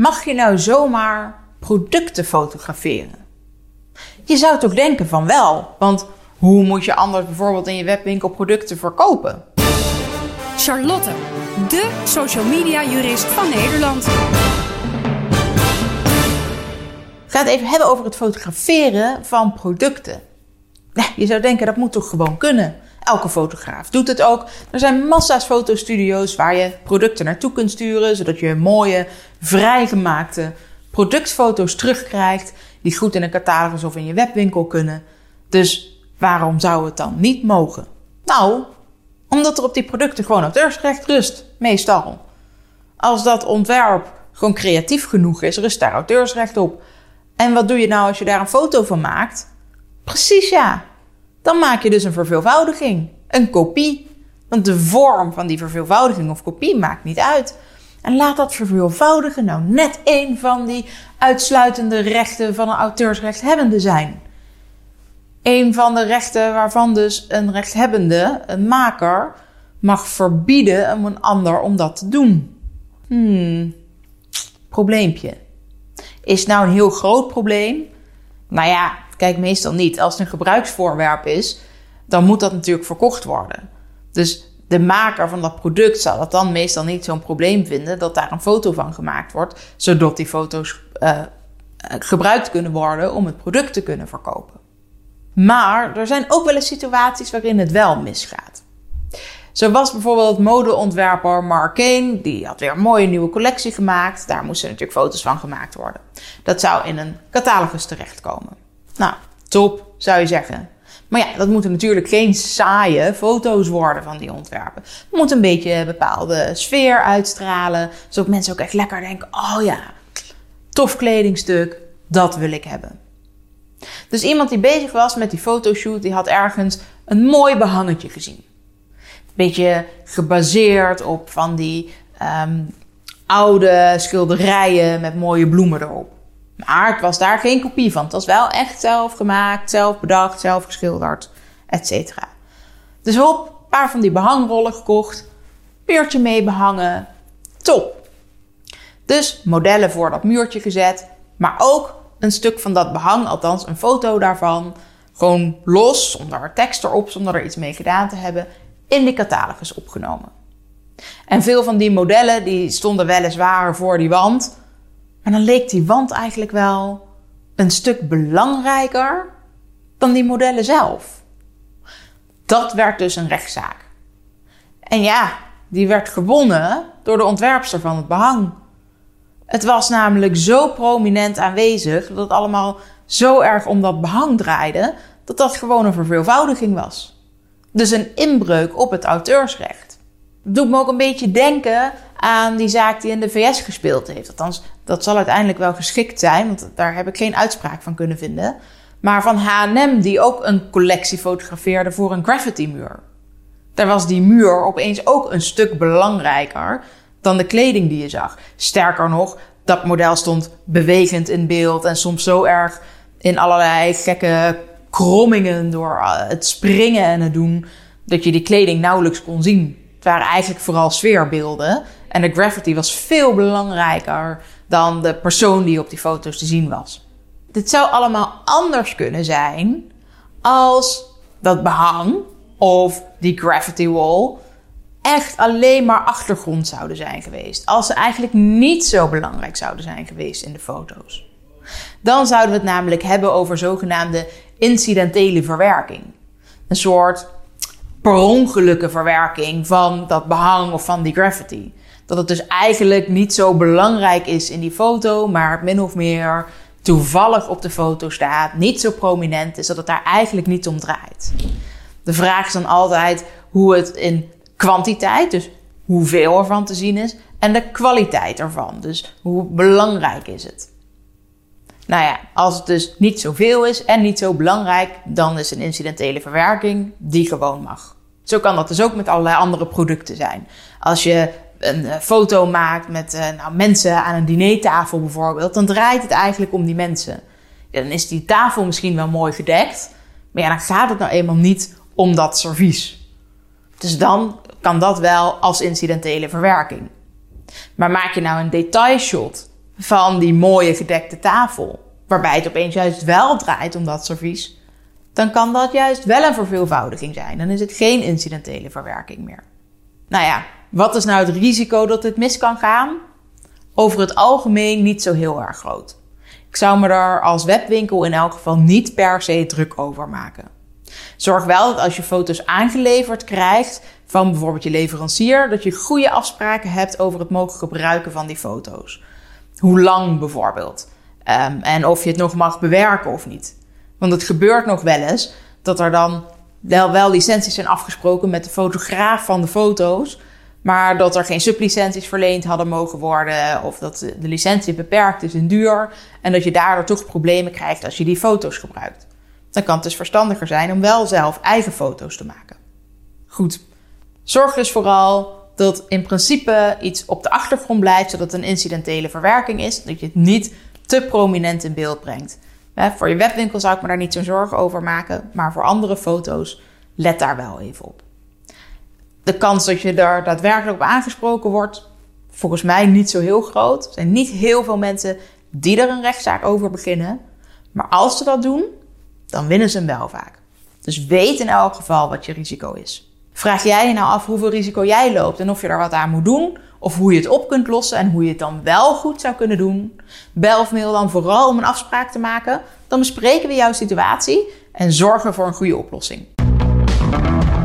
Mag je nou zomaar producten fotograferen? Je zou toch denken van wel, want hoe moet je anders bijvoorbeeld in je webwinkel producten verkopen? Charlotte, de social media jurist van Nederland. We gaan het even hebben over het fotograferen van producten. Je zou denken, dat moet toch gewoon kunnen? Elke fotograaf doet het ook. Er zijn massa's fotostudio's waar je producten naartoe kunt sturen, zodat je mooie, vrijgemaakte productfoto's terugkrijgt die goed in een catalogus of in je webwinkel kunnen. Dus waarom zou het dan niet mogen? Nou, omdat er op die producten gewoon auteursrecht rust, meestal. Als dat ontwerp gewoon creatief genoeg is, rust daar auteursrecht op. En wat doe je nou als je daar een foto van maakt? Precies ja. Dan maak je dus een verveelvoudiging, een kopie. Want de vorm van die verveelvoudiging of kopie maakt niet uit. En laat dat verveelvoudigen nou net één van die uitsluitende rechten van een auteursrechthebbende zijn. Een van de rechten waarvan dus een rechthebbende, een maker, mag verbieden om een ander om dat te doen. Probleempje. Is nou een heel groot probleem? Nou ja, kijk, meestal niet. Als het een gebruiksvoorwerp is, dan moet dat natuurlijk verkocht worden. Dus de maker van dat product zal dat dan meestal niet zo'n probleem vinden dat daar een foto van gemaakt wordt, zodat die foto's gebruikt kunnen worden om het product te kunnen verkopen. Maar er zijn ook wel eens situaties waarin het wel misgaat. Zo was bijvoorbeeld modeontwerper Marc Cain, die had weer een mooie nieuwe collectie gemaakt. Daar moesten natuurlijk foto's van gemaakt worden. Dat zou in een catalogus terechtkomen. Nou, top, zou je zeggen. Maar ja, dat moeten natuurlijk geen saaie foto's worden van die ontwerpen. Het moet een beetje een bepaalde sfeer uitstralen, zodat mensen ook echt lekker denken, oh ja, tof kledingstuk, dat wil ik hebben. Dus iemand die bezig was met die fotoshoot, die had ergens een mooi behangetje gezien. Beetje gebaseerd op van die oude schilderijen met mooie bloemen erop. Maar het was daar geen kopie van. Het was wel echt zelf gemaakt, zelf bedacht, zelf geschilderd, etc. Dus hop, een paar van die behangrollen gekocht. Muurtje mee behangen. Top! Dus modellen voor dat muurtje gezet. Maar ook een stuk van dat behang, althans een foto daarvan. Gewoon los, zonder er tekst erop, zonder er iets mee gedaan te hebben. In de catalogus opgenomen. En veel van die modellen die stonden weliswaar voor die wand. Maar dan leek die wand eigenlijk wel een stuk belangrijker dan die modellen zelf. Dat werd dus een rechtszaak. En ja, die werd gewonnen door de ontwerpster van het behang. Het was namelijk zo prominent aanwezig dat het allemaal zo erg om dat behang draaide dat dat gewoon een verveelvoudiging was. Dus een inbreuk op het auteursrecht. Dat doet me ook een beetje denken aan die zaak die in de VS gespeeld heeft. Althans, dat zal uiteindelijk wel geschikt zijn, want daar heb ik geen uitspraak van kunnen vinden. Maar van H&M die ook een collectie fotografeerde voor een graffiti-muur. Daar was die muur opeens ook een stuk belangrijker dan de kleding die je zag. Sterker nog, dat model stond bewegend in beeld en soms zo erg in allerlei gekke krommingen door het springen en het doen, dat je die kleding nauwelijks kon zien. Het waren eigenlijk vooral sfeerbeelden. En de graffiti was veel belangrijker dan de persoon die op die foto's te zien was. Dit zou allemaal anders kunnen zijn als dat behang of die graffiti wall echt alleen maar achtergrond zouden zijn geweest. Als ze eigenlijk niet zo belangrijk zouden zijn geweest in de foto's. Dan zouden we het namelijk hebben over zogenaamde incidentele verwerking. Een soort per ongelukke verwerking van dat behang of van die graffiti. Dat het dus eigenlijk niet zo belangrijk is in die foto, maar min of meer toevallig op de foto staat, niet zo prominent is, dat het daar eigenlijk niet om draait. De vraag is dan altijd hoe het in kwantiteit, dus hoeveel ervan te zien is, en de kwaliteit ervan, dus hoe belangrijk is het. Nou ja, als het dus niet zoveel is en niet zo belangrijk, dan is een incidentele verwerking die gewoon mag. Zo kan dat dus ook met allerlei andere producten zijn. Als je een foto maakt met mensen aan een dinertafel bijvoorbeeld, dan draait het eigenlijk om die mensen. Ja, dan is die tafel misschien wel mooi gedekt, maar ja, dan gaat het nou eenmaal niet om dat servies. Dus dan kan dat wel als incidentele verwerking. Maar maak je nou een detailshot van die mooie gedekte tafel, waarbij het opeens juist wel draait om dat servies, dan kan dat juist wel een verveelvoudiging zijn. Dan is het geen incidentele verwerking meer. Nou ja, wat is nou het risico dat dit mis kan gaan? Over het algemeen niet zo heel erg groot. Ik zou me daar als webwinkel in elk geval niet per se druk over maken. Zorg wel dat als je foto's aangeleverd krijgt van bijvoorbeeld je leverancier, dat je goede afspraken hebt over het mogelijk gebruiken van die foto's. Hoe lang bijvoorbeeld. En of je het nog mag bewerken of niet. Want het gebeurt nog wel eens dat er dan wel licenties zijn afgesproken met de fotograaf van de foto's, maar dat er geen sublicenties verleend hadden mogen worden, of dat de licentie beperkt is in duur, en dat je daardoor toch problemen krijgt als je die foto's gebruikt. Dan kan het dus verstandiger zijn om wel zelf eigen foto's te maken. Goed, zorg dus vooral dat in principe iets op de achtergrond blijft, zodat het een incidentele verwerking is, dat je het niet te prominent in beeld brengt. Voor je webwinkel zou ik me daar niet zo'n zorgen over maken, maar voor andere foto's let daar wel even op. De kans dat je daar daadwerkelijk op aangesproken wordt, volgens mij niet zo heel groot. Er zijn niet heel veel mensen die er een rechtszaak over beginnen. Maar als ze dat doen, dan winnen ze hem wel vaak. Dus weet in elk geval wat je risico is. Vraag jij je nou af hoeveel risico jij loopt en of je daar wat aan moet doen, of hoe je het op kunt lossen en hoe je het dan wel goed zou kunnen doen? Bel of mail dan vooral om een afspraak te maken. Dan bespreken we jouw situatie en zorgen voor een goede oplossing.